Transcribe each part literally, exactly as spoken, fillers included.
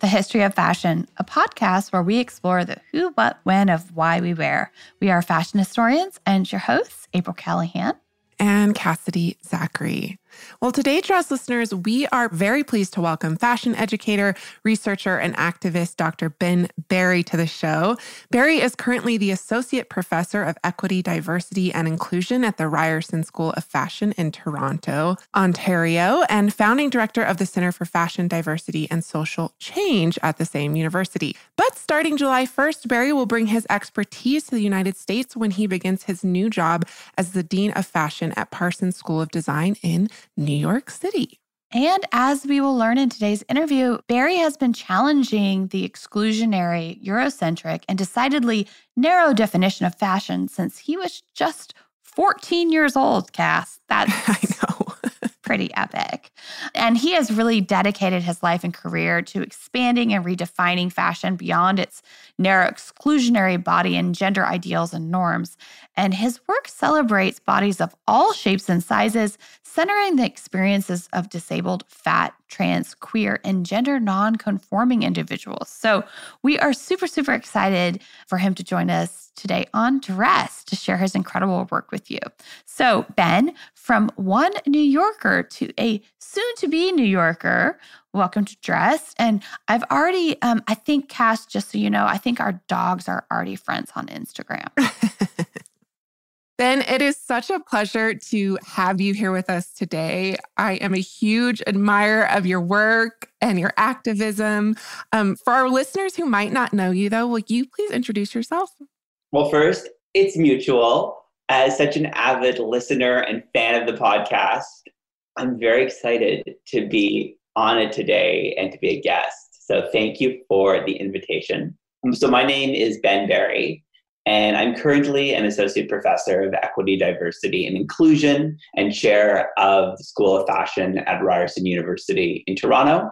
the History of Fashion, a podcast where we explore the who, what, when of why we wear. We are fashion historians and your hosts, April Callahan and Cassidy Zachary. Well, today, Dress listeners, we are very pleased to welcome fashion educator, researcher, and activist Doctor Ben Barry to the show. Barry is currently the Associate Professor of Equity, Diversity, and Inclusion at the Ryerson School of Fashion in Toronto, Ontario, and founding director of the Center for Fashion, Diversity, and Social Change at the same university. But starting July first, Barry will bring his expertise to the United States when he begins his new job as the Dean of Fashion at Parsons School of Design in New York City. And as we will learn in today's interview, Barry has been challenging the exclusionary, Eurocentric, and decidedly narrow definition of fashion since he was just fourteen years old, Cass. That's I know. pretty epic. And he has really dedicated his life and career to expanding and redefining fashion beyond its narrow exclusionary body and gender ideals and norms. And his work celebrates bodies of all shapes and sizes, centering the experiences of disabled, fat, trans, queer, and gender non-conforming individuals. So we are super, super excited for him to join us today on Dress to share his incredible work with you. So Ben, from one New Yorker to a soon-to-be New Yorker, welcome to Dress. And I've already, um, I think, Cass, just so you know, I think our dogs are already friends on Instagram. Ben, it is such a pleasure to have you here with us today. I am a huge admirer of your work and your activism. Um, for our listeners who might not know you, though, will you please introduce yourself? Well, first, it's mutual. As such an avid listener and fan of the podcast, I'm very excited to be on it today and to be a guest. So thank you for the invitation. So my name is Ben Barry, and I'm currently an associate professor of equity, diversity, and inclusion and chair of the School of Fashion at Ryerson University in Toronto.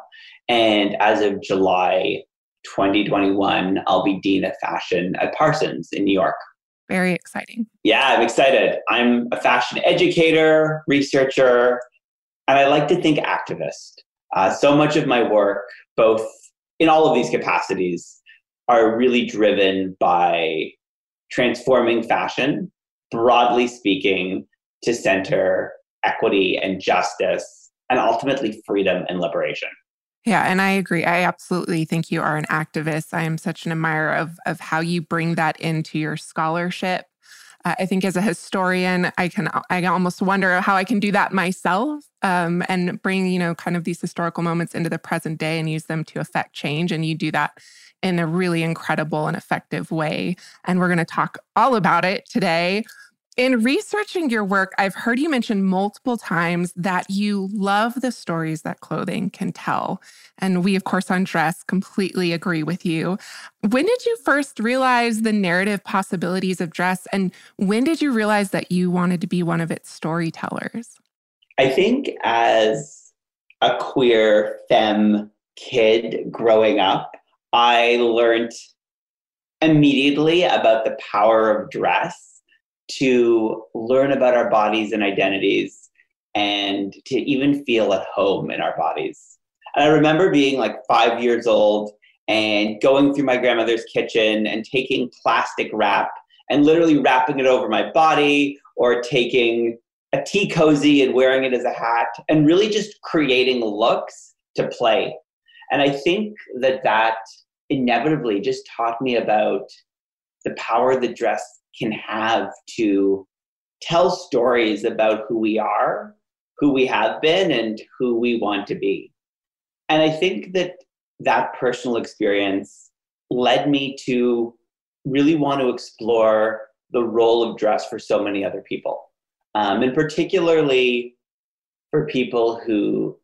And as of July twenty twenty-one, I'll be Dean of Fashion at Parsons in New York. Very exciting. Yeah, I'm excited. I'm a fashion educator, researcher, and I like to think activist. Uh, so much of my work, both in all of these capacities, are really driven by transforming fashion, broadly speaking, to center equity and justice, and ultimately freedom and liberation. Yeah, and I agree. I absolutely think you are an activist. I am such an admirer of, of how you bring that into your scholarship. Uh, I think as a historian, I can I almost wonder how I can do that myself um, and bring, you know, kind of these historical moments into the present day and use them to affect change. And you do that in a really incredible and effective way. And we're going to talk all about it today. In researching your work, I've heard you mention multiple times that you love the stories that clothing can tell. And we, of course, on Dress completely agree with you. When did you first realize the narrative possibilities of dress? And when did you realize that you wanted to be one of its storytellers? I think as a queer femme kid growing up, I learned immediately about the power of dress to learn about our bodies and identities, and to even feel at home in our bodies. And I remember being like five years old and going through my grandmother's kitchen and taking plastic wrap and literally wrapping it over my body, or taking a tea cozy and wearing it as a hat, and really just creating looks to play. And I think that that inevitably just taught me about the power that dress can have to tell stories about who we are, who we have been, and who we want to be. And I think that that personal experience led me to really want to explore the role of dress for so many other people, um, and particularly for people who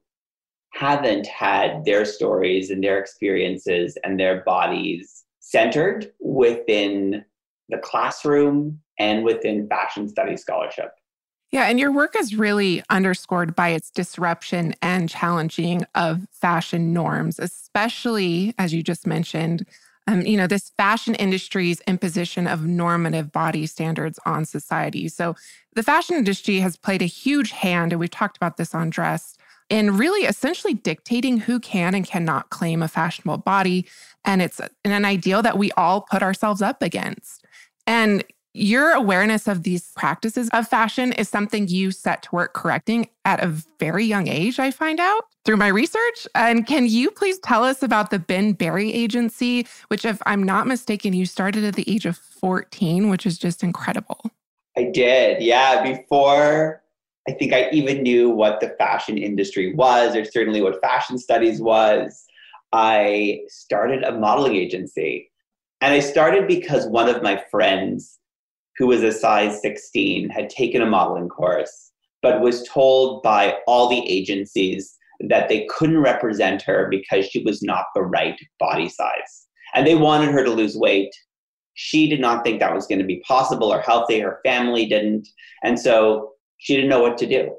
haven't had their stories and their experiences and their bodies centered within the classroom and within fashion studies scholarship. Yeah, and your work is really underscored by its disruption and challenging of fashion norms, especially, as you just mentioned, um, you know, this fashion industry's imposition of normative body standards on society. So the fashion industry has played a huge hand, and we've talked about this on Dressed, in really essentially dictating who can and cannot claim a fashionable body. And it's an ideal that we all put ourselves up against. And your awareness of these practices of fashion is something you set to work correcting at a very young age, I find out, through my research. And can you please tell us about the Ben Barry Agency, which, if I'm not mistaken, you started at the age of fourteen, which is just incredible. I did, yeah. Before I think I even knew what the fashion industry was, or certainly what fashion studies was, I started a modeling agency. And I started because one of my friends, who was a size sixteen, had taken a modeling course, but was told by all the agencies that they couldn't represent her because she was not the right body size. And they wanted her to lose weight. She did not think that was going to be possible or healthy. Her family didn't. And so she didn't know what to do.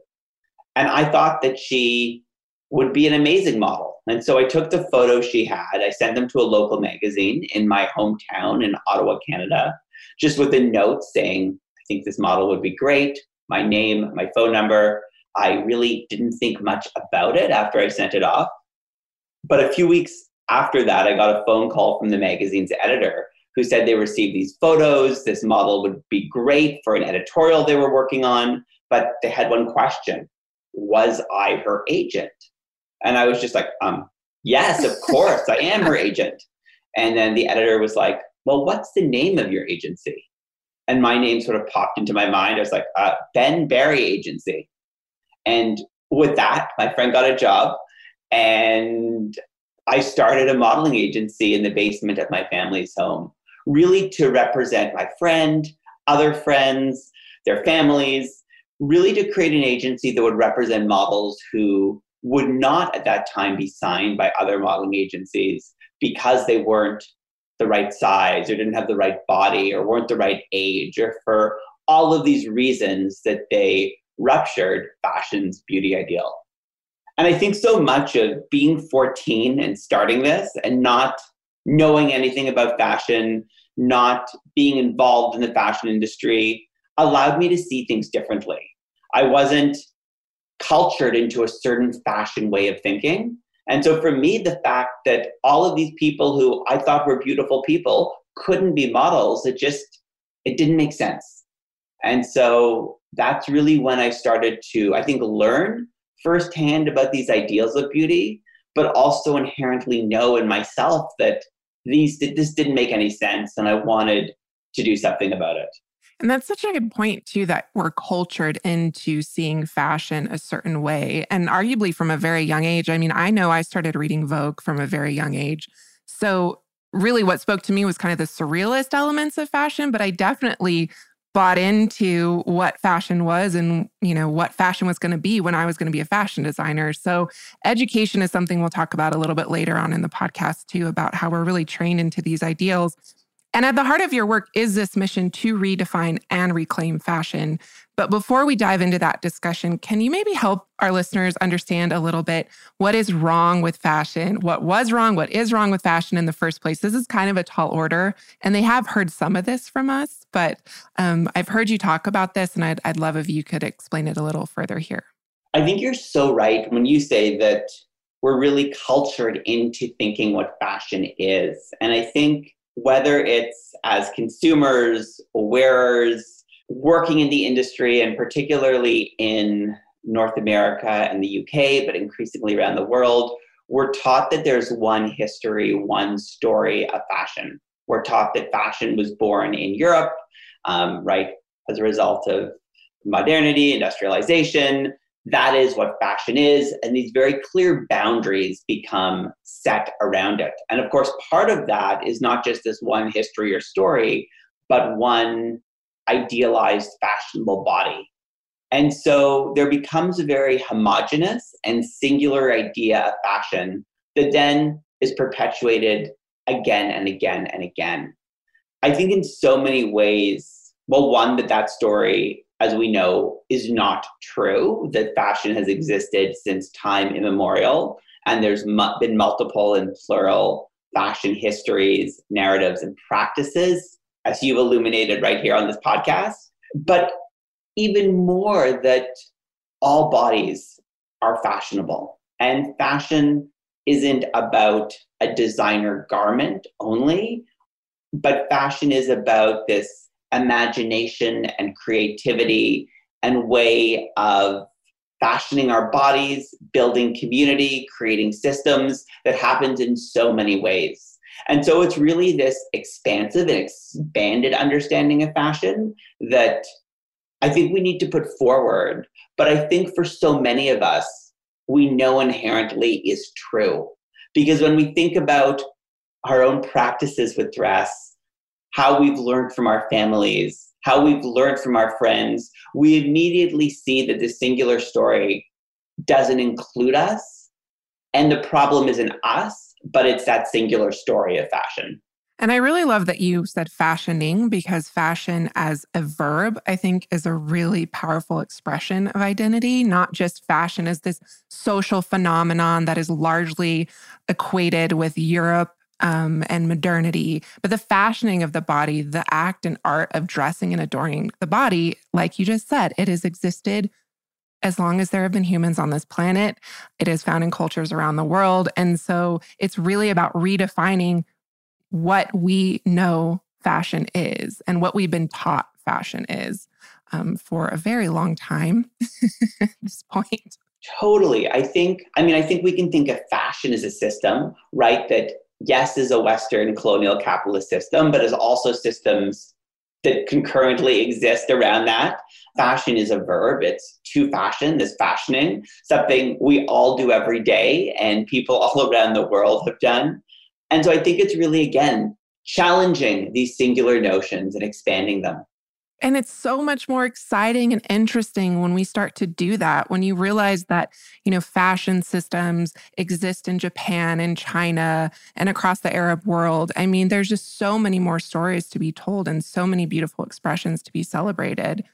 And I thought that she would be an amazing model. And so I took the photos she had. I sent them to a local magazine in my hometown in Ottawa, Canada, just with a note saying, I think this model would be great, my name, my phone number. I really didn't think much about it after I sent it off. But a few weeks after that, I got a phone call from the magazine's editor who said they received these photos. This model would be great for an editorial they were working on, but they had one question. Was I her agent? And I was just like, um, yes, of course, I am her agent. And then the editor was like, well, what's the name of your agency? And my name sort of popped into my mind. I was like, uh, Ben Barry Agency. And with that, my friend got a job. And I started a modeling agency in the basement of my family's home, really to represent my friend, other friends, their families, really to create an agency that would represent models who would not at that time be signed by other modeling agencies because they weren't the right size or didn't have the right body or weren't the right age or for all of these reasons that they ruptured fashion's beauty ideal. And I think so much of being fourteen and starting this and not knowing anything about fashion, not being involved in the fashion industry, allowed me to see things differently. I wasn't cultured into a certain fashion way of thinking. And so for me, the fact that all of these people who I thought were beautiful people couldn't be models, it just, it didn't make sense. And so that's really when I started to, I think, learn firsthand about these ideals of beauty, but also inherently know in myself that these, this didn't make any sense and I wanted to do something about it. And that's such a good point, too, that we're cultured into seeing fashion a certain way, and arguably from a very young age. I mean, I know I started reading Vogue from a very young age. So really what spoke to me was kind of the surrealist elements of fashion, but I definitely bought into what fashion was and, you know, what fashion was going to be when I was going to be a fashion designer. So education is something we'll talk about a little bit later on in the podcast, too, about how we're really trained into these ideals. And at the heart of your work is this mission to redefine and reclaim fashion. But before we dive into that discussion, can you maybe help our listeners understand a little bit what is wrong with fashion, what was wrong, what is wrong with fashion in the first place? This is kind of a tall order, and they have heard some of this from us, but um, I've heard you talk about this, and I'd, I'd love if you could explain it a little further here. I think you're so right when you say that we're really cultured into thinking what fashion is. And I think whether it's as consumers, wearers, working in the industry, and particularly in North America and the U K, but increasingly around the world, we're taught that there's one history, one story of fashion. We're taught that fashion was born in Europe, um, right, as a result of modernity, industrialization. That is what fashion is, and these very clear boundaries become set around it. And of course, part of that is not just this one history or story, but one idealized fashionable body. And so there becomes a very homogenous and singular idea of fashion that then is perpetuated again and again and again. I think in so many ways, well, one, that that story, as we know, is not true, that fashion has existed since time immemorial, and there's mu- been multiple and plural fashion histories, narratives, and practices, as you've illuminated right here on this podcast. But even more, that all bodies are fashionable, and fashion isn't about a designer garment only, but fashion is about this imagination and creativity and way of fashioning our bodies, building community, creating systems that happens in so many ways. And so it's really this expansive and expanded understanding of fashion that I think we need to put forward, but I think for so many of us, we know inherently is true. Because when we think about our own practices with dress, how we've learned from our families, how we've learned from our friends, we immediately see that the singular story doesn't include us, and the problem isn't us, but it's that singular story of fashion. And I really love that you said fashioning, because fashion as a verb, I think, is a really powerful expression of identity, not just fashion as this social phenomenon that is largely equated with Europe um, and modernity, but the fashioning of the body, the act and art of dressing and adorning the body, like you just said, it has existed as long as there have been humans on this planet. It is found in cultures around the world. And so it's really about redefining what we know fashion is and what we've been taught fashion is um, for a very long time at this point. Totally. I think, I mean, I think we can think of fashion as a system, right? That yes, is a Western colonial capitalist system, but is also systems that concurrently exist around that. Fashion is a verb. It's to fashion, this fashioning, something we all do every day and people all around the world have done. And so I think it's really, again, challenging these singular notions and expanding them. And it's so much more exciting and interesting when we start to do that, when you realize that, you know, fashion systems exist in Japan and China and across the Arab world. I mean, there's just so many more stories to be told and so many beautiful expressions to be celebrated.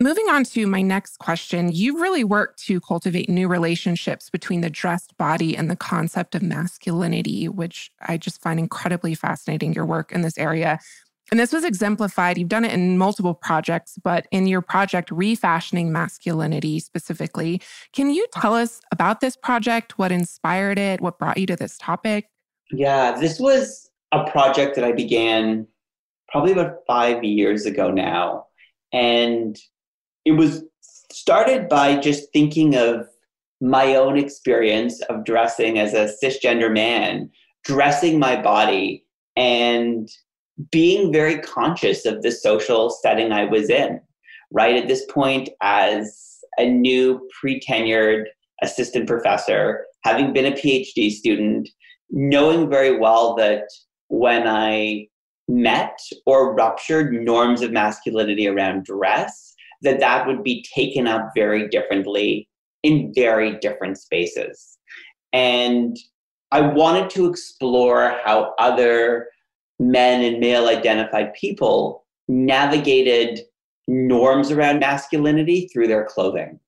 Moving on to my next question, you've really worked to cultivate new relationships between the dressed body and the concept of masculinity, which I just find incredibly fascinating, your work in this area. And this was exemplified, you've done it in multiple projects, but in your project, Refashioning Masculinity specifically. Can you tell us about this project, what inspired it, what brought you to this topic? Yeah, this was a project that I began probably about five years ago now. And it was started by just thinking of my own experience of dressing as a cisgender man, dressing my body and being very conscious of the social setting I was in, right? At this point, as a new pre-tenured assistant professor, having been a PhD student, knowing very well that when I met or ruptured norms of masculinity around dress, that that would be taken up very differently in very different spaces. And I wanted to explore how other men and male-identified people navigated norms around masculinity through their clothing.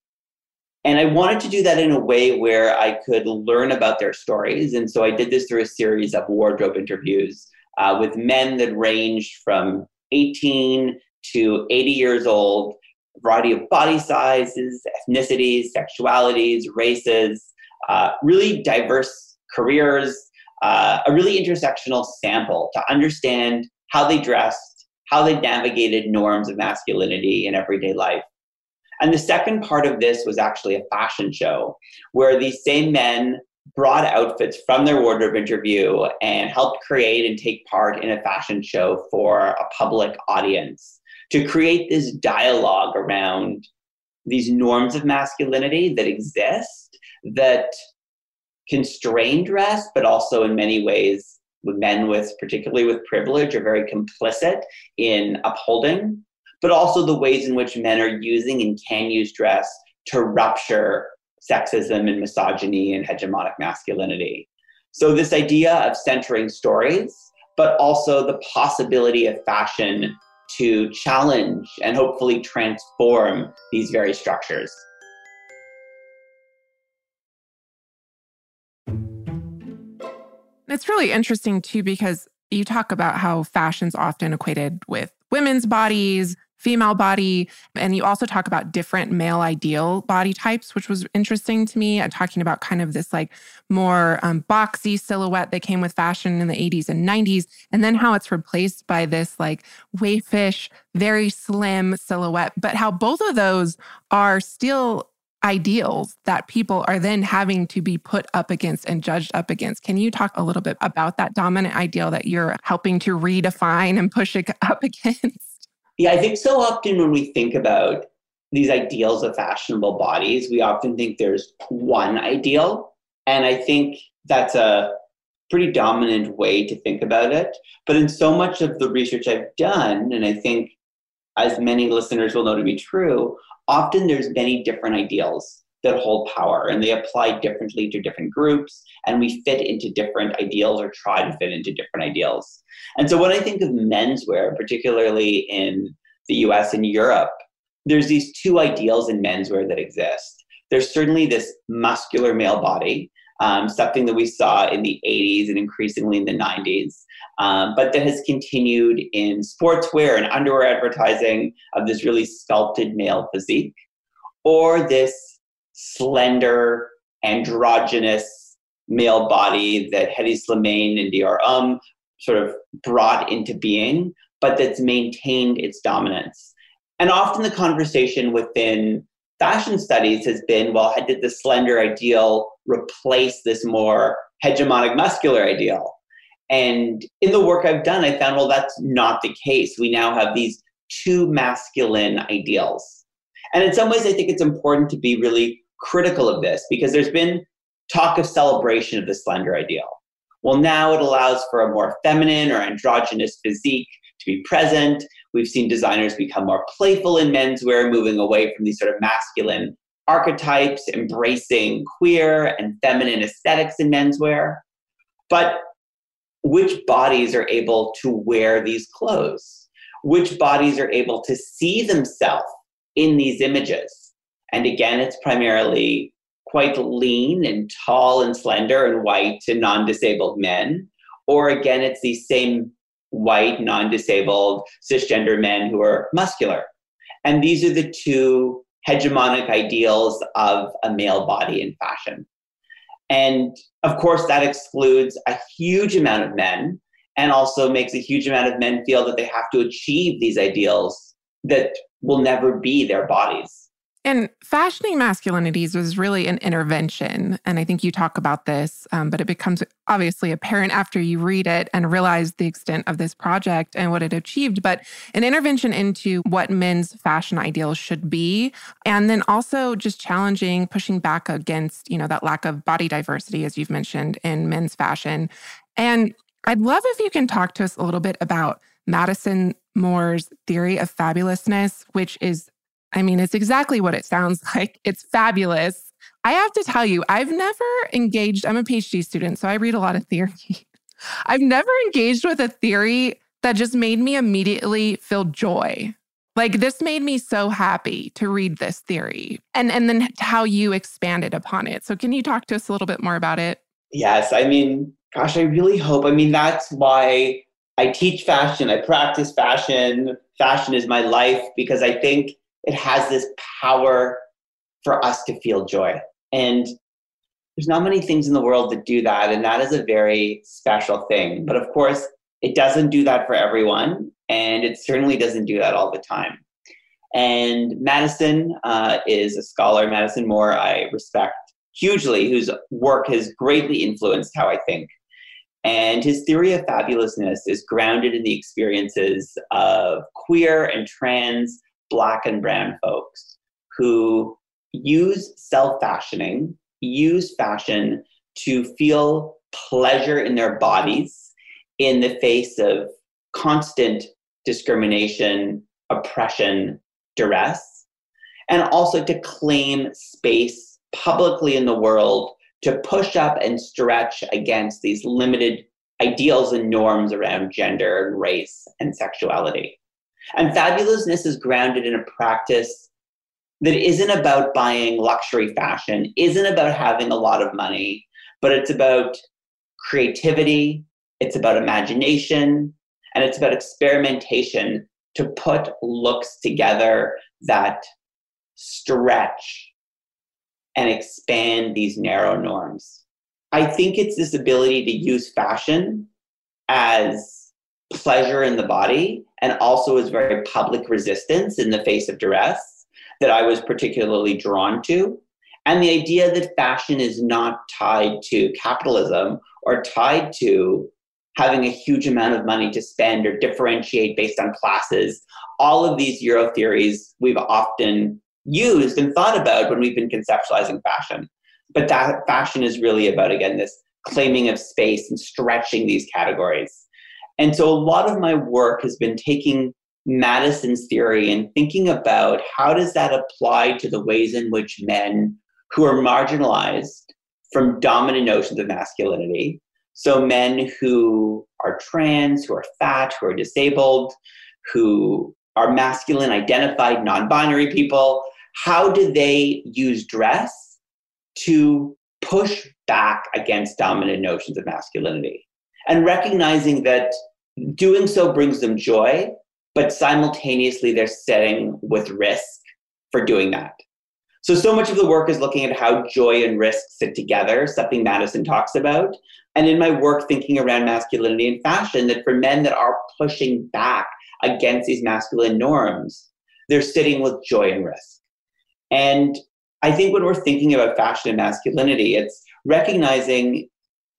And I wanted to do that in a way where I could learn about their stories. And so I did this through a series of wardrobe interviews uh, with men that ranged from eighteen to eighty years old, variety of body sizes, ethnicities, sexualities, races, uh, really diverse careers, uh, a really intersectional sample to understand how they dressed, how they navigated norms of masculinity in everyday life. And the second part of this was actually a fashion show where these same men brought outfits from their wardrobe interview and helped create and take part in a fashion show for a public audience, to create this dialogue around these norms of masculinity that exist, that constrain dress, but also in many ways, men with, particularly with privilege, are very complicit in upholding, but also the ways in which men are using and can use dress to rupture sexism and misogyny and hegemonic masculinity. So this idea of centering stories, but also the possibility of fashion to challenge and hopefully transform these very structures. It's really interesting, too, because you talk about how fashion's often equated with women's bodies, female body, and you also talk about different male ideal body types, which was interesting to me. I'm talking about kind of this like more um, boxy silhouette that came with fashion in the eighties and nineties, and then how it's replaced by this like waifish, very slim silhouette, but how both of those are still ideals that people are then having to be put up against and judged up against. Can you talk a little bit about that dominant ideal that you're helping to redefine and push it up against? Yeah, I think so often when we think about these ideals of fashionable bodies, we often think there's one ideal. And I think that's a pretty dominant way to think about it. But in so much of the research I've done, and I think as many listeners will know to be true, often there's many different ideals that hold power, and they apply differently to different groups, and we fit into different ideals or try to fit into different ideals. And so when I think of menswear, particularly in the U S and Europe, there's these two ideals in menswear that exist. There's certainly this muscular male body, um, something that we saw in the eighties and increasingly in the nineties, um, but that has continued in sportswear and underwear advertising of this really sculpted male physique, or this slender, androgynous male body that Hedi Slimane and Dior Um sort of brought into being, but that's maintained its dominance. And often the conversation within fashion studies has been, well, did the slender ideal replace this more hegemonic muscular ideal? And in the work I've done, I found, well, that's not the case. We now have these two masculine ideals. And in some ways, I think it's important to be really critical of this, because there's been talk of celebration of the slender ideal. Well, now it allows for a more feminine or androgynous physique to be present. We've seen designers become more playful in menswear, moving away from these sort of masculine archetypes, embracing queer and feminine aesthetics in menswear. But which bodies are able to wear these clothes? Which bodies are able to see themselves in these images? And again, it's primarily quite lean and tall and slender and white and non-disabled men. Or again, it's these same white, non-disabled, cisgender men who are muscular. And these are the two hegemonic ideals of a male body in fashion. And of course, that excludes a huge amount of men, and also makes a huge amount of men feel that they have to achieve these ideals that will never be their bodies. And Fashioning Masculinities was really an intervention. And I think you talk about this, um, but it becomes obviously apparent after you read it and realize the extent of this project and what it achieved, but an intervention into what men's fashion ideals should be. And then also just challenging, pushing back against, you know, that lack of body diversity, as you've mentioned, in men's fashion. And I'd love if you can talk to us a little bit about Madison Moore's theory of fabulousness, which is, I mean, it's exactly what it sounds like. It's fabulous. I have to tell you, I've never engaged, I'm a PhD student, so I read a lot of theory. I've never engaged with a theory that just made me immediately feel joy. Like, this made me so happy to read this theory, and, and then how you expanded upon it. So can you talk to us a little bit more about it? Yes. I mean, gosh, I really hope. I mean, that's why I teach fashion. I practice fashion. Fashion is my life, because I think it has this power for us to feel joy. And there's not many things in the world that do that. And that is a very special thing. But of course, it doesn't do that for everyone. And it certainly doesn't do that all the time. And Madison uh, is a scholar, Madison Moore, I respect hugely, whose work has greatly influenced how I think. And his theory of fabulousness is grounded in the experiences of queer and trans, Black and brown folks who use self-fashioning, use fashion to feel pleasure in their bodies in the face of constant discrimination oppression, duress, and also to claim space publicly in the world to push up and stretch against these limited ideals and norms around gender and race and sexuality. And fabulousness is grounded in a practice that isn't about buying luxury fashion, isn't about having a lot of money, but it's about creativity, it's about imagination, and it's about experimentation to put looks together that stretch and expand these narrow norms. I think it's this ability to use fashion as pleasure in the body and also as very public resistance in the face of duress that I was particularly drawn to. And the idea that fashion is not tied to capitalism or tied to having a huge amount of money to spend or differentiate based on classes. All of these Euro theories we've often used and thought about when we've been conceptualizing fashion. But that fashion is really about, again, this claiming of space and stretching these categories. And so a lot of my work has been taking Madison's theory and thinking about how does that apply to the ways in which men who are marginalized from dominant notions of masculinity, so men who are trans, who are fat, who are disabled, who are masculine, identified, non-binary people, how do they use dress to push back against dominant notions of masculinity, and recognizing that doing so brings them joy, but simultaneously they're setting with risk for doing that. So, so much of the work is looking at how joy and risk sit together, something Madison talks about. And in my work thinking around masculinity and fashion, that for men that are pushing back against these masculine norms, they're sitting with joy and risk. And I think when we're thinking about fashion and masculinity, it's recognizing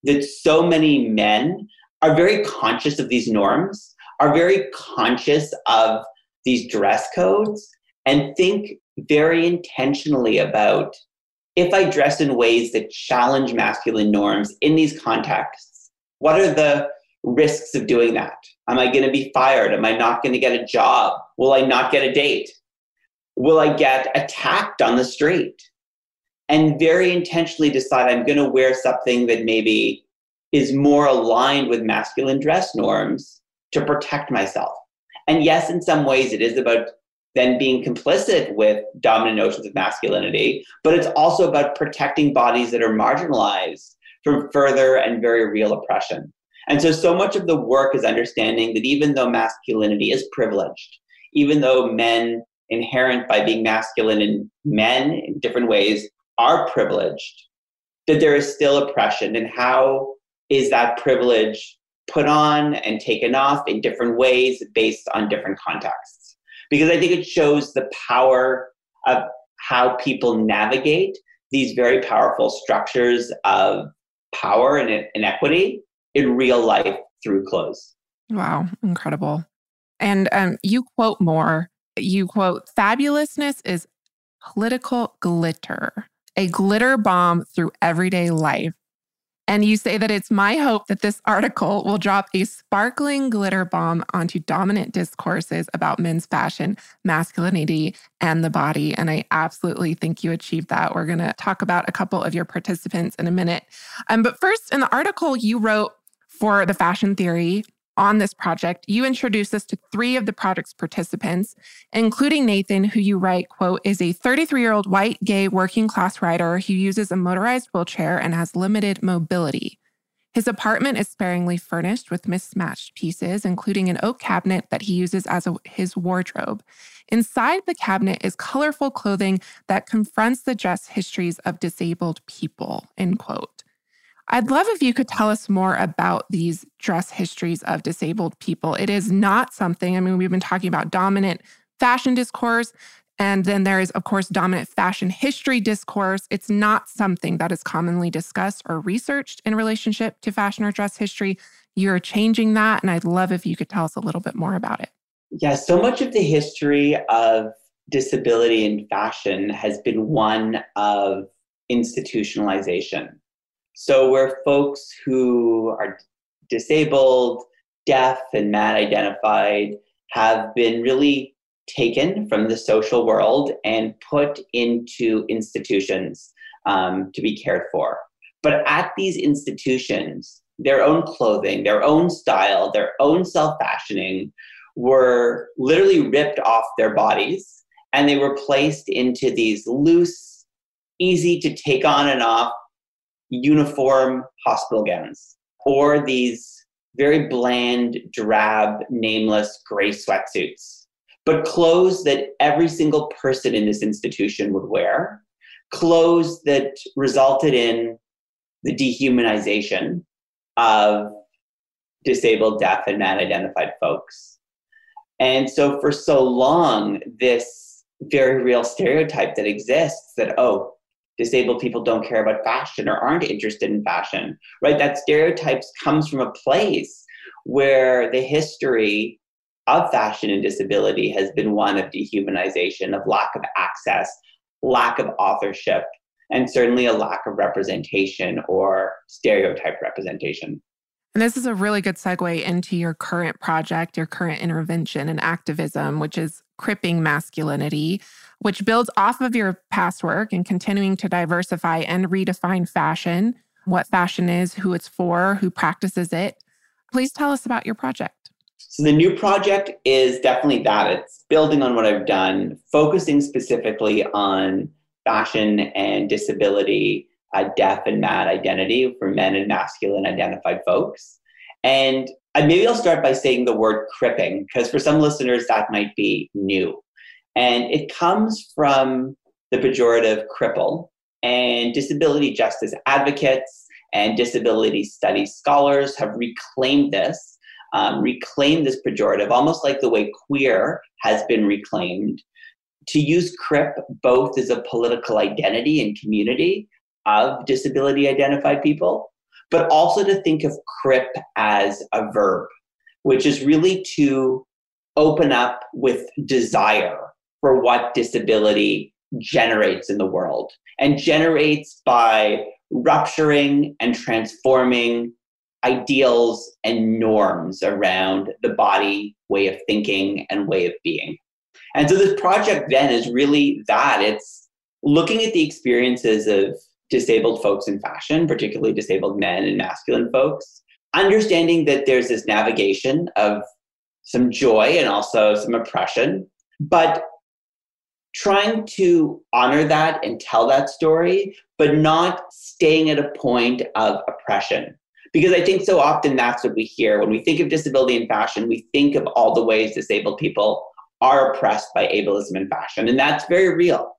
that so many men are very conscious of these norms, are very conscious of these dress codes, and think very intentionally about, if I dress in ways that challenge masculine norms in these contexts, what are the risks of doing that? Am I going to be fired? Am I not going to get a job? Will I not get a date? Will I get attacked on the street? And very intentionally decide I'm going to wear something that maybe is more aligned with masculine dress norms to protect myself. And yes, in some ways it is about then being complicit with dominant notions of masculinity, but it's also about protecting bodies that are marginalized from further and very real oppression. And so, so much of the work is understanding that even though masculinity is privileged, even though men inherent by being masculine and men in different ways are privileged, that there is still oppression, and how is that privilege put on and taken off in different ways based on different contexts. Because I think it shows the power of how people navigate these very powerful structures of power and inequity in real life through clothes. Wow, incredible. And um, you quote Moore. You quote, fabulousness is political glitter, a glitter bomb through everyday life. And you say that it's my hope that this article will drop a sparkling glitter bomb onto dominant discourses about men's fashion, masculinity, and the body. And I absolutely think you achieved that. We're going to talk about a couple of your participants in a minute. Um, but first, in the article you wrote for the Fashion Theory on this project, you introduced us to three of the project's participants, including Nathan, who you write, quote, is a thirty-three-year-old white, gay, working-class writer who uses a motorized wheelchair and has limited mobility. His apartment is sparingly furnished with mismatched pieces, including an oak cabinet that he uses as a, his wardrobe. Inside the cabinet is colorful clothing that confronts the dress histories of disabled people, end quote. I'd love if you could tell us more about these dress histories of disabled people. It is not something, I mean, we've been talking about dominant fashion discourse, and then there is, of course, dominant fashion history discourse. It's not something that is commonly discussed or researched in relationship to fashion or dress history. You're changing that, and I'd love if you could tell us a little bit more about it. Yeah, so much of the history of disability in fashion has been one of institutionalization. So where folks who are disabled, deaf, and M A D identified have been really taken from the social world and put into institutions um, to be cared for. But at these institutions, their own clothing, their own style, their own self-fashioning were literally ripped off their bodies, and they were placed into these loose, easy to take on and off uniform hospital gowns, or these very bland, drab, nameless gray sweatsuits, but clothes that every single person in this institution would wear, clothes that resulted in the dehumanization of disabled, deaf, and non-identified folks. And so for so long, this very real stereotype that exists that, oh, disabled people don't care about fashion or aren't interested in fashion, right? That stereotype comes from a place where the history of fashion and disability has been one of dehumanization, of lack of access, lack of authorship, and certainly a lack of representation or stereotype representation. And this is a really good segue into your current project, your current intervention and activism, which is Cripping Masculinity, which builds off of your past work and continuing to diversify and redefine fashion, what fashion is, who it's for, who practices it. Please tell us about your project. So the new project is definitely that. It's building on what I've done, focusing specifically on fashion and disability, uh, deaf and mad identity for men and masculine identified folks. And uh, maybe I'll start by saying the word cripping, because for some listeners that might be new. And it comes from the pejorative cripple, and disability justice advocates and disability studies scholars have reclaimed this, um, reclaimed this pejorative, almost like the way queer has been reclaimed, to use crip both as a political identity and community of disability identified people, but also to think of crip as a verb, which is really to open up with desire for what disability generates in the world, and generates by rupturing and transforming ideals and norms around the body, way of thinking, and way of being. And so this project then is really that. It's looking at the experiences of disabled folks in fashion, particularly disabled men and masculine folks, understanding that there's this navigation of some joy and also some oppression, but trying to honor that and tell that story, but not staying at a point of oppression. Because I think so often that's what we hear. When we think of disability in fashion, we think of all the ways disabled people are oppressed by ableism in fashion, and that's very real.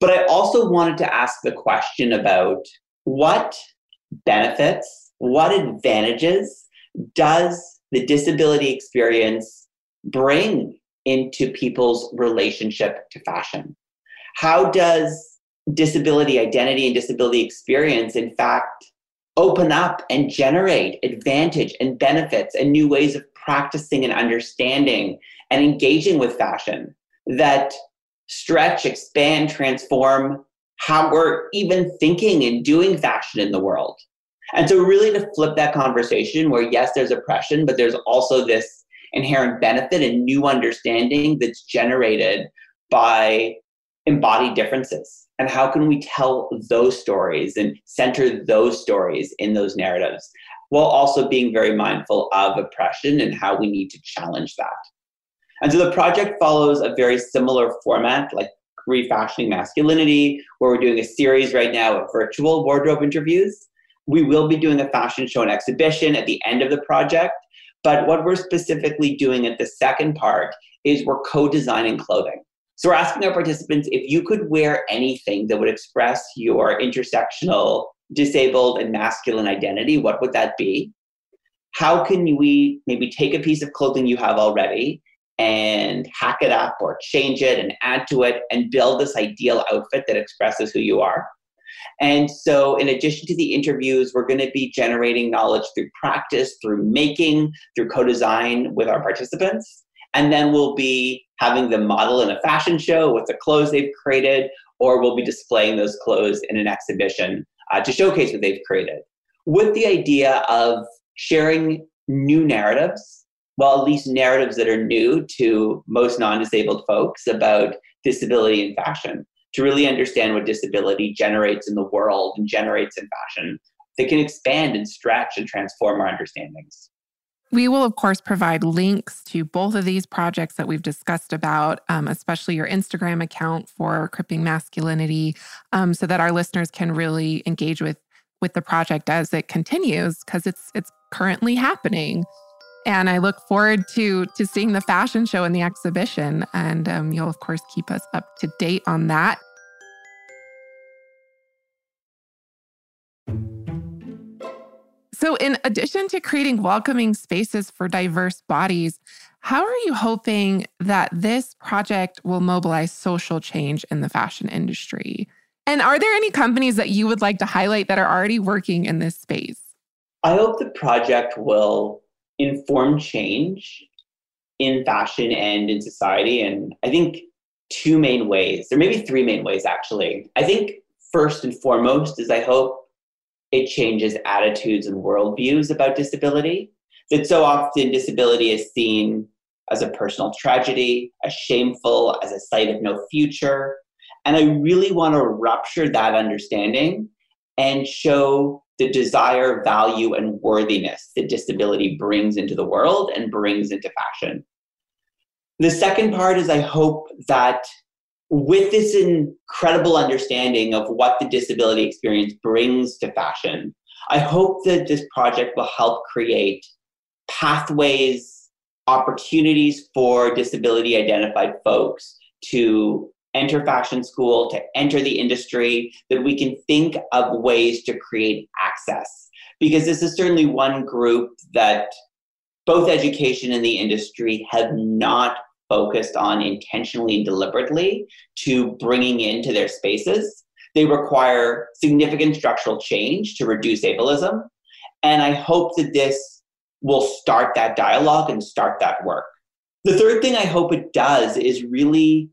But I also wanted to ask the question about what benefits, what advantages does the disability experience bring into people's relationship to fashion? How does disability identity and disability experience, in fact, open up and generate advantage and benefits and new ways of practicing and understanding and engaging with fashion that stretch, expand, transform how we're even thinking and doing fashion in the world? And so really to flip that conversation where, yes, there's oppression, but there's also this inherent benefit and new understanding that's generated by embodied differences. And how can we tell those stories and center those stories in those narratives, while also being very mindful of oppression and how we need to challenge that? And so the project follows a very similar format, like Refashioning Masculinity, where we're doing a series right now of virtual wardrobe interviews. We will be doing a fashion show and exhibition at the end of the project. But what we're specifically doing at the second part is we're co-designing clothing. So we're asking our participants, if you could wear anything that would express your intersectional, disabled, and masculine identity, what would that be? How can we maybe take a piece of clothing you have already and hack it up or change it and add to it and build this ideal outfit that expresses who you are? And so in addition to the interviews, we're going to be generating knowledge through practice, through making, through co-design with our participants. And then we'll be having them model in a fashion show with the clothes they've created, or we'll be displaying those clothes in an exhibition uh, to showcase what they've created, with the idea of sharing new narratives well, at least narratives that are new to most non-disabled folks about disability and fashion, to really understand what disability generates in the world and generates in fashion that can expand and stretch and transform our understandings. We will, of course, provide links to both of these projects that we've discussed about, um, especially your Instagram account for Cripping Masculinity, um, so that our listeners can really engage with with the project as it continues, because it's it's currently happening. And I look forward to to seeing the fashion show and the exhibition. And um, you'll, of course, keep us up to date on that. So in addition to creating welcoming spaces for diverse bodies, how are you hoping that this project will mobilize social change in the fashion industry? And are there any companies that you would like to highlight that are already working in this space? I hope the project will inform change in fashion and in society. And I think two main ways, or maybe three main ways, actually. I think first and foremost is I hope it changes attitudes and worldviews about disability. That so often disability is seen as a personal tragedy, as shameful, as a sight of no future. And I really want to rupture that understanding and show the desire, value, and worthiness that disability brings into the world and brings into fashion. The second part is I hope that with this incredible understanding of what the disability experience brings to fashion, I hope that this project will help create pathways, opportunities for disability-identified folks to enter fashion school, to enter the industry, that we can think of ways to create access. Because this is certainly one group that both education and the industry have not focused on intentionally and deliberately to bringing into their spaces. They require significant structural change to reduce ableism. And I hope that this will start that dialogue and start that work. The third thing I hope it does is really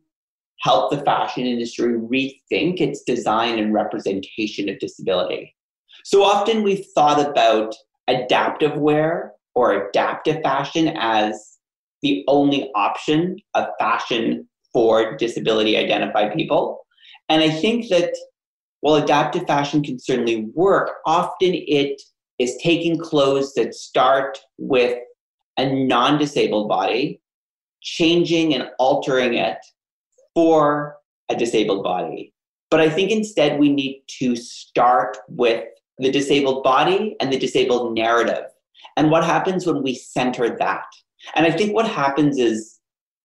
help the fashion industry rethink its design and representation of disability. So often we've thought about adaptive wear or adaptive fashion as the only option of fashion for disability identified people. And I think that while adaptive fashion can certainly work, often it is taking clothes that start with a non-disabled body, changing and altering it for a disabled body. But I think instead we need to start with the disabled body and the disabled narrative and what happens when we center that. And I think what happens is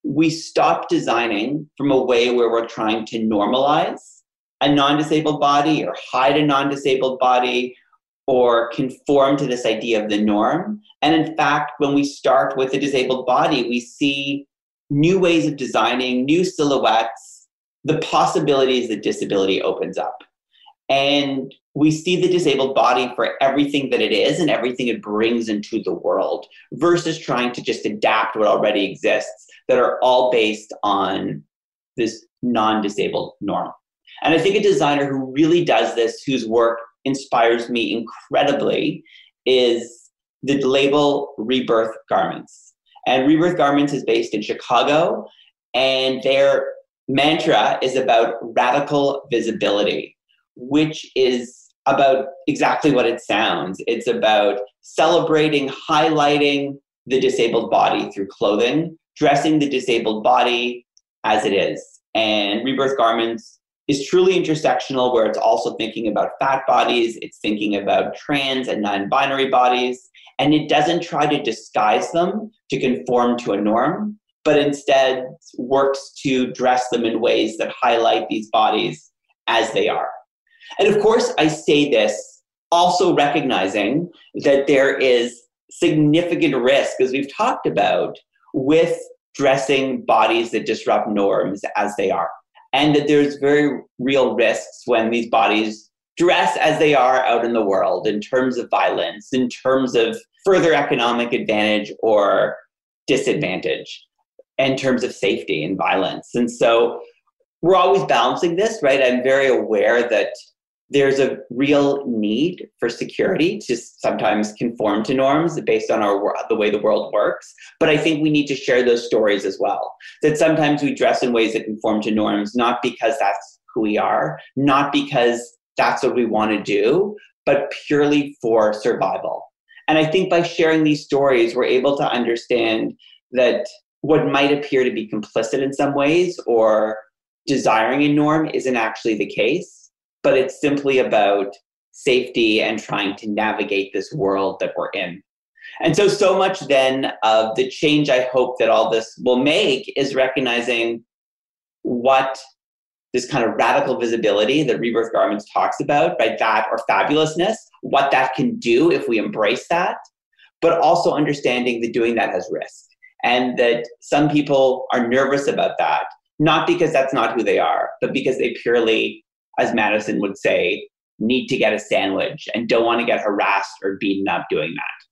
we stop designing from a way where we're trying to normalize a non-disabled body or hide a non-disabled body or conform to this idea of the norm. And in fact, when we start with a disabled body, we see new ways of designing, new silhouettes, the possibilities that disability opens up. And we see the disabled body for everything that it is and everything it brings into the world versus trying to just adapt what already exists that are all based on this non-disabled norm. And I think a designer who really does this, whose work inspires me incredibly, is the label Rebirth Garments. And Rebirth Garments is based in Chicago, and their mantra is about radical visibility, which is about exactly what it sounds. It's about celebrating, highlighting the disabled body through clothing, dressing the disabled body as it is. And Rebirth Garments is truly intersectional, where it's also thinking about fat bodies, it's thinking about trans and non-binary bodies, and it doesn't try to disguise them to conform to a norm, but instead works to dress them in ways that highlight these bodies as they are. And of course, I say this also recognizing that there is significant risk, as we've talked about, with dressing bodies that disrupt norms as they are. And that there's very real risks when these bodies dress as they are out in the world in terms of violence, in terms of further economic advantage or disadvantage, in terms of safety and violence. And so we're always balancing this, right? I'm very aware that there's a real need for security to sometimes conform to norms based on our the way the world works. But I think we need to share those stories as well, that sometimes we dress in ways that conform to norms, not because that's who we are, not because that's what we want to do, but purely for survival. And I think by sharing these stories, we're able to understand that what might appear to be complicit in some ways or desiring a norm isn't actually the case, but it's simply about safety and trying to navigate this world that we're in. And so, so much then of the change I hope that all this will make is recognizing what this kind of radical visibility that Rebirth Garments talks about, right? That or fabulousness, what that can do if we embrace that, but also understanding that doing that has risk and that some people are nervous about that, not because that's not who they are, but because they purely, as Madison would say, need to get a sandwich and don't want to get harassed or beaten up doing that.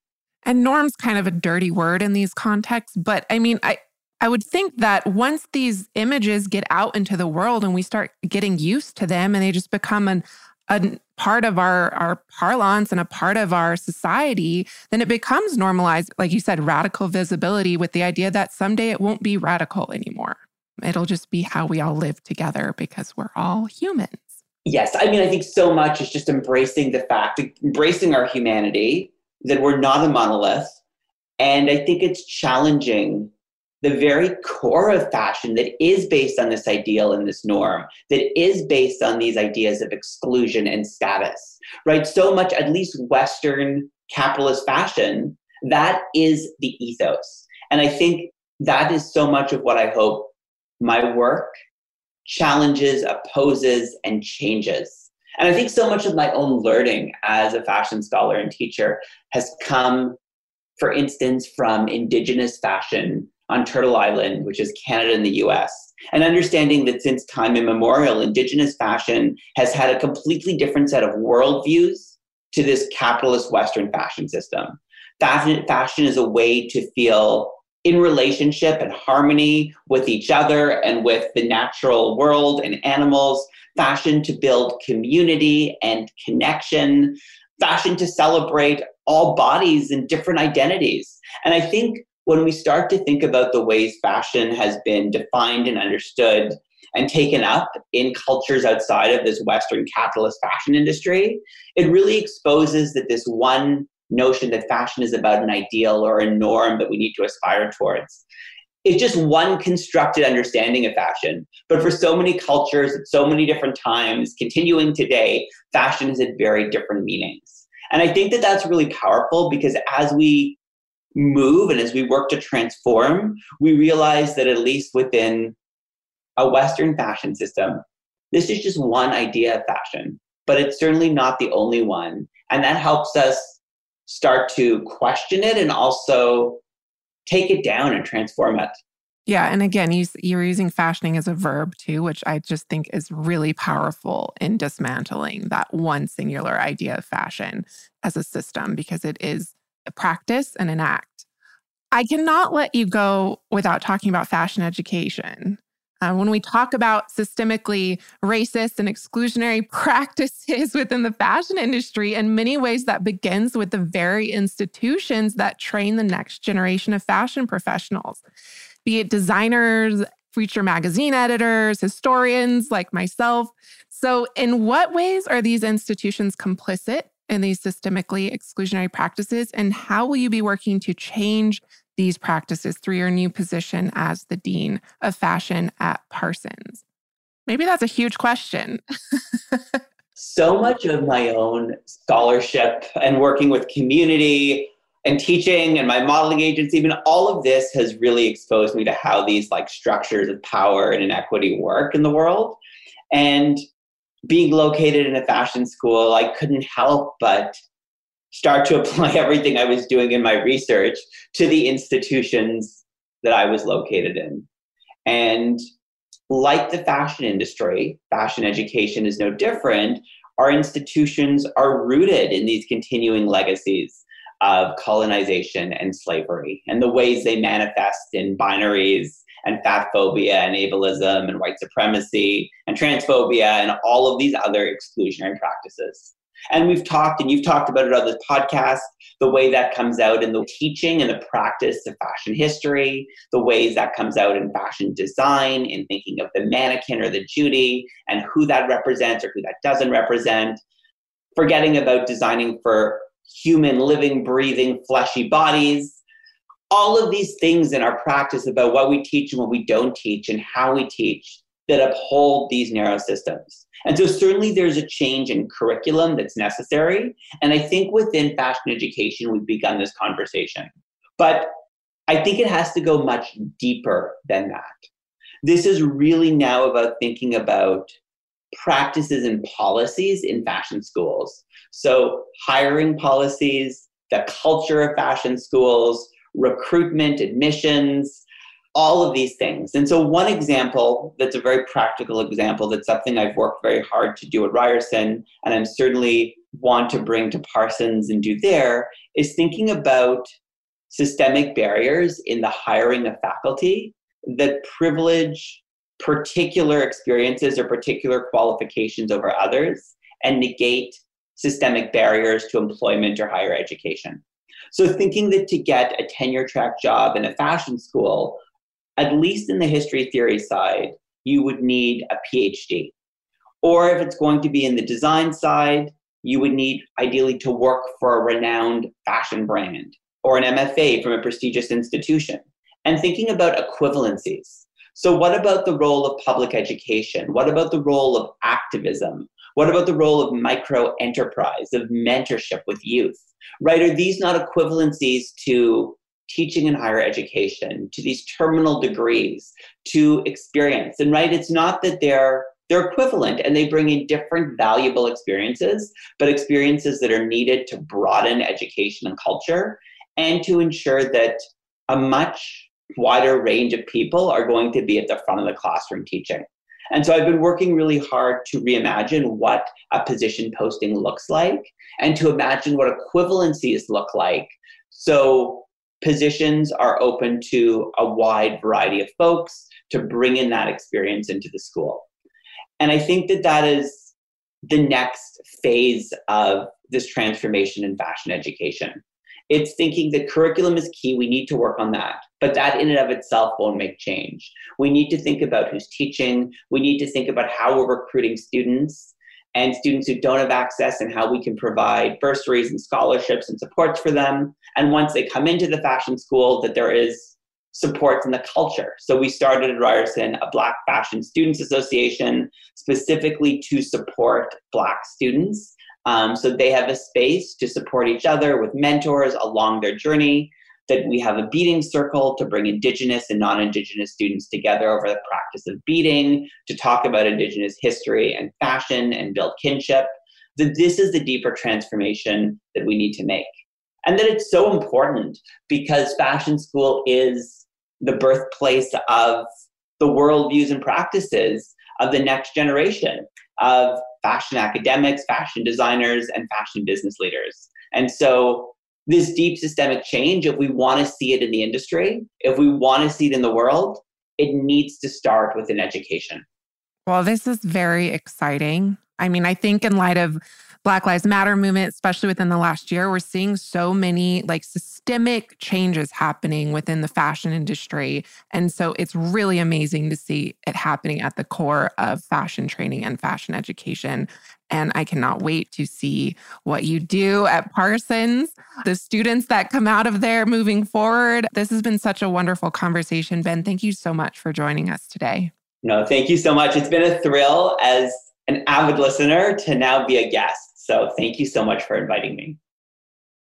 And norm's kind of a dirty word in these contexts, but I mean, I, I would think that once these images get out into the world and we start getting used to them and they just become an, a part of our, our parlance and a part of our society, then it becomes normalized, like you said, radical visibility with the idea that someday it won't be radical anymore. It'll just be how we all live together because we're all humans. Yes. I mean, I think so much is just embracing the fact, embracing our humanity, that we're not a monolith. And I think it's challenging the very core of fashion that is based on this ideal and this norm, that is based on these ideas of exclusion and status, right? So much, at least Western capitalist fashion, that is the ethos. And I think that is so much of what I hope my work challenges, opposes, and changes. And I think so much of my own learning as a fashion scholar and teacher has come, for instance, from Indigenous fashion on Turtle Island, which is Canada and the U S, and understanding that since time immemorial, Indigenous fashion has had a completely different set of worldviews to this capitalist Western fashion system. Fashion, fashion is a way to feel in relationship and harmony with each other and with the natural world and animals, fashion to build community and connection, fashion to celebrate all bodies and different identities. And I think when we start to think about the ways fashion has been defined and understood and taken up in cultures outside of this Western capitalist fashion industry, it really exposes that this one notion that fashion is about an ideal or a norm that we need to aspire towards is just one constructed understanding of fashion. But for so many cultures at so many different times, continuing today, fashion has had very different meanings. And I think that that's really powerful because as we move and as we work to transform, we realize that at least within a Western fashion system, this is just one idea of fashion, but it's certainly not the only one. And that helps us start to question it and also take it down and transform it. Yeah. And again, you, you're using fashioning as a verb too, which I just think is really powerful in dismantling that one singular idea of fashion as a system, because it is a practice and an act. I cannot let you go without talking about fashion education. Uh, when we talk about systemically racist and exclusionary practices within the fashion industry, in many ways that begins with the very institutions that train the next generation of fashion professionals, be it designers, feature magazine editors, historians like myself. So in what ways are these institutions complicit in these systemically exclusionary practices, and how will you be working to change these practices through your new position as the Dean of Fashion at Parsons? Maybe that's a huge question. So much of my own scholarship and working with community and teaching and my modeling agency, even all of this has really exposed me to how these like structures of power and inequity work in the world. And being located in a fashion school, I couldn't help but start to apply everything I was doing in my research to the institutions that I was located in. And like the fashion industry, fashion education is no different. Our institutions are rooted in these continuing legacies of colonization and slavery and the ways they manifest in binaries and fat phobia and ableism and white supremacy and transphobia and all of these other exclusionary practices. And we've talked, and you've talked about it on this podcast, the way that comes out in the teaching and the practice of fashion history, the ways that comes out in fashion design, in thinking of the mannequin or the Judy and who that represents or who that doesn't represent, forgetting about designing for human, living, breathing, fleshy bodies. All of these things in our practice about what we teach and what we don't teach and how we teach that uphold these narrow systems. And so certainly there's a change in curriculum that's necessary. And I think within fashion education, we've begun this conversation. But I think it has to go much deeper than that. This is really now about thinking about practices and policies in fashion schools. So hiring policies, the culture of fashion schools, recruitment, admissions, all of these things. And so one example that's a very practical example, that's something I've worked very hard to do at Ryerson, and I'm certainly want to bring to Parsons and do there, is thinking about systemic barriers in the hiring of faculty that privilege particular experiences or particular qualifications over others and negate systemic barriers to employment or higher education. So thinking that to get a tenure track job in a fashion school, at least in the history theory side, you would need a PhD. Or if it's going to be in the design side, you would need ideally to work for a renowned fashion brand or an M F A from a prestigious institution. And thinking about equivalencies. So what about the role of public education? What about the role of activism? What about the role of micro-enterprise, of mentorship with youth? Right? Are these not equivalencies to teaching in higher education, to these terminal degrees, to experience? And right, it's not that they're they're equivalent and they bring in different valuable experiences, but experiences that are needed to broaden education and culture and to ensure that a much wider range of people are going to be at the front of the classroom teaching. And so I've been working really hard to reimagine what a position posting looks like and to imagine what equivalencies look like. So positions are open to a wide variety of folks to bring in that experience into the school. And I think that that is the next phase of this transformation in fashion education. It's thinking that curriculum is key. We need to work on that. But that in and of itself won't make change. We need to think about who's teaching. We need to think about how we're recruiting students and students who don't have access and how we can provide bursaries and scholarships and supports for them. And once they come into the fashion school, that there is supports in the culture. So we started at Ryerson a Black Fashion Students Association specifically to support Black students. Um, so they have a space to support each other with mentors along their journey, that we have a beading circle to bring Indigenous and non-Indigenous students together over the practice of beading, to talk about Indigenous history and fashion and build kinship. That this is the deeper transformation that we need to make. And that it's so important because fashion school is the birthplace of the worldviews and practices of the next generation of fashion academics, fashion designers, and fashion business leaders. And so this deep systemic change, if we want to see it in the industry, if we want to see it in the world, it needs to start with an education. Well, this is very exciting. I mean, I think in light of Black Lives Matter movement, especially within the last year, we're seeing so many like systemic changes happening within the fashion industry. And so it's really amazing to see it happening at the core of fashion training and fashion education. And I cannot wait to see what you do at Parsons, the students that come out of there moving forward. This has been such a wonderful conversation, Ben. Thank you so much for joining us today. No, thank you so much. It's been a thrill as an avid listener to now be a guest. So thank you so much for inviting me.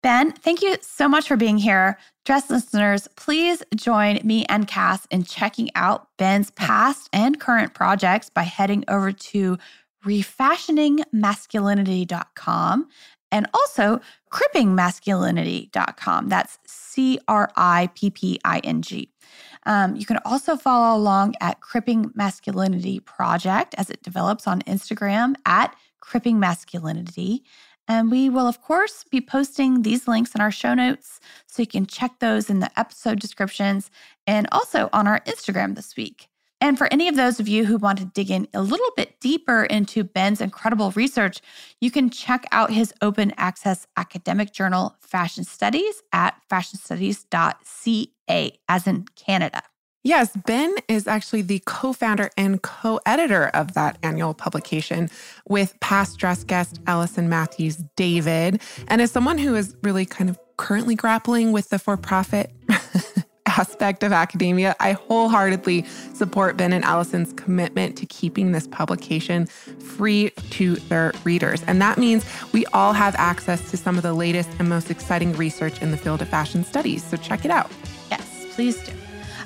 Ben, thank you so much for being here. Dress listeners, please join me and Cass in checking out Ben's past and current projects by heading over to refashioning masculinity dot com and also cripping masculinity dot com. That's C R I P P I N G. Um, you can also follow along at Cripping Masculinity Project as it develops on Instagram at Cripping Masculinity. And we will, of course, be posting these links in our show notes, so you can check those in the episode descriptions and also on our Instagram this week. And for any of those of you who want to dig in a little bit deeper into Ben's incredible research, you can check out his open access academic journal, Fashion Studies, at fashion studies dot c a, as in Canada. Yes, Ben is actually the co-founder and co-editor of that annual publication with past dress guest Allison Matthews David. And as someone who is really kind of currently grappling with the for-profit aspect of academia, I wholeheartedly support Ben and Allison's commitment to keeping this publication free to their readers. And that means we all have access to some of the latest and most exciting research in the field of fashion studies. So check it out. Yes, please do.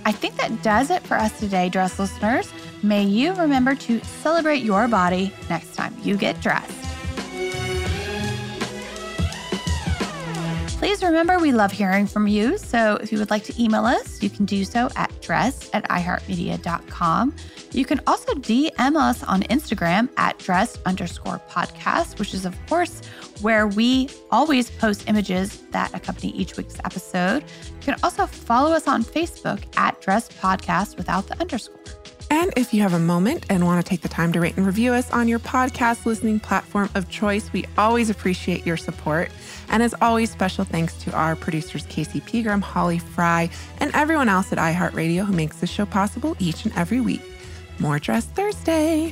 I think that does it for us today, dress listeners. May you remember to celebrate your body next time you get dressed. Please remember, we love hearing from you. So if you would like to email us, you can do so at dressed at i heart media dot com. You can also D M us on Instagram at dressed underscore podcast, which is, of course, where we always post images that accompany each week's episode. You can also follow us on Facebook at dressed podcast without the underscore. And if you have a moment and want to take the time to rate and review us on your podcast listening platform of choice, we always appreciate your support. And as always, special thanks to our producers, Casey Pegram, Holly Fry, and everyone else at iHeartRadio who makes this show possible each and every week. More Dress Thursday.